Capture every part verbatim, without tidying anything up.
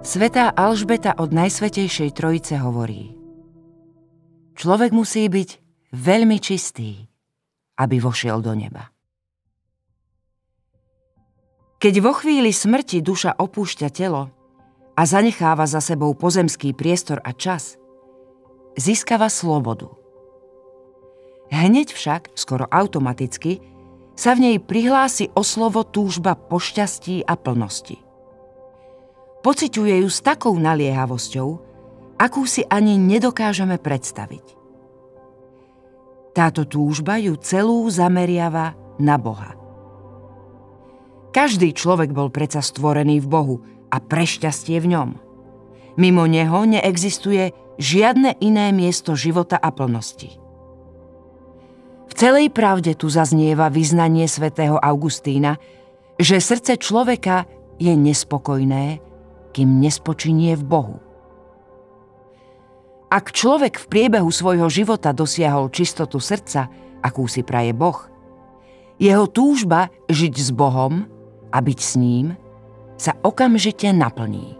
Svätá Alžbeta od Najsvetejšej Trojice hovorí: Človek musí byť veľmi čistý, aby vošiel do neba. Keď vo chvíli smrti duša opúšťa telo a zanecháva za sebou pozemský priestor a čas, získava slobodu. Hneď však, skoro automaticky, sa v nej prihlási o slovo túžba po šťastí a plnosti. Pociťuje ju s takou naliehavosťou, akú si ani nedokážeme predstaviť. Táto túžba ju celú zameriava na Boha. Každý človek bol predsa stvorený v Bohu a pre šťastie v ňom. Mimo neho neexistuje žiadne iné miesto života a plnosti. V celej pravde tu zaznieva vyznanie svätého Augustína, že srdce človeka je nespokojné, kým nespočinie v Bohu. Ak človek v priebehu svojho života dosiahol čistotu srdca, akú si praje Boh, jeho túžba žiť s Bohom a byť s ním sa okamžite naplní.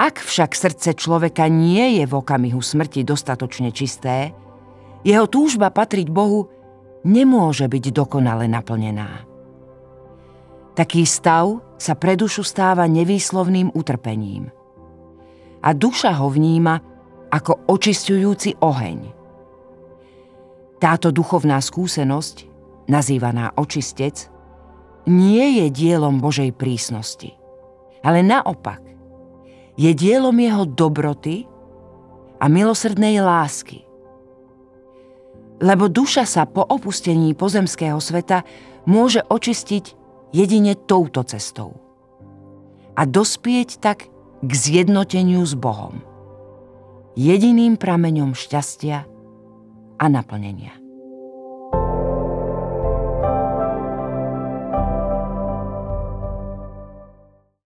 Ak však srdce človeka nie je v okamihu smrti dostatočne čisté, jeho túžba patriť Bohu nemôže byť dokonale naplnená. Taký stav sa pre dušu stáva nevýslovným utrpením. A duša ho vníma ako očisťujúci oheň. Táto duchovná skúsenosť, nazývaná očistec, nie je dielom Božej prísnosti, ale naopak je dielom jeho dobroty a milosrdnej lásky. Lebo duša sa po opustení pozemského sveta môže očistiť jedine touto cestou a dospieť tak k zjednoteniu s Bohom, jediným prameňom šťastia a naplnenia.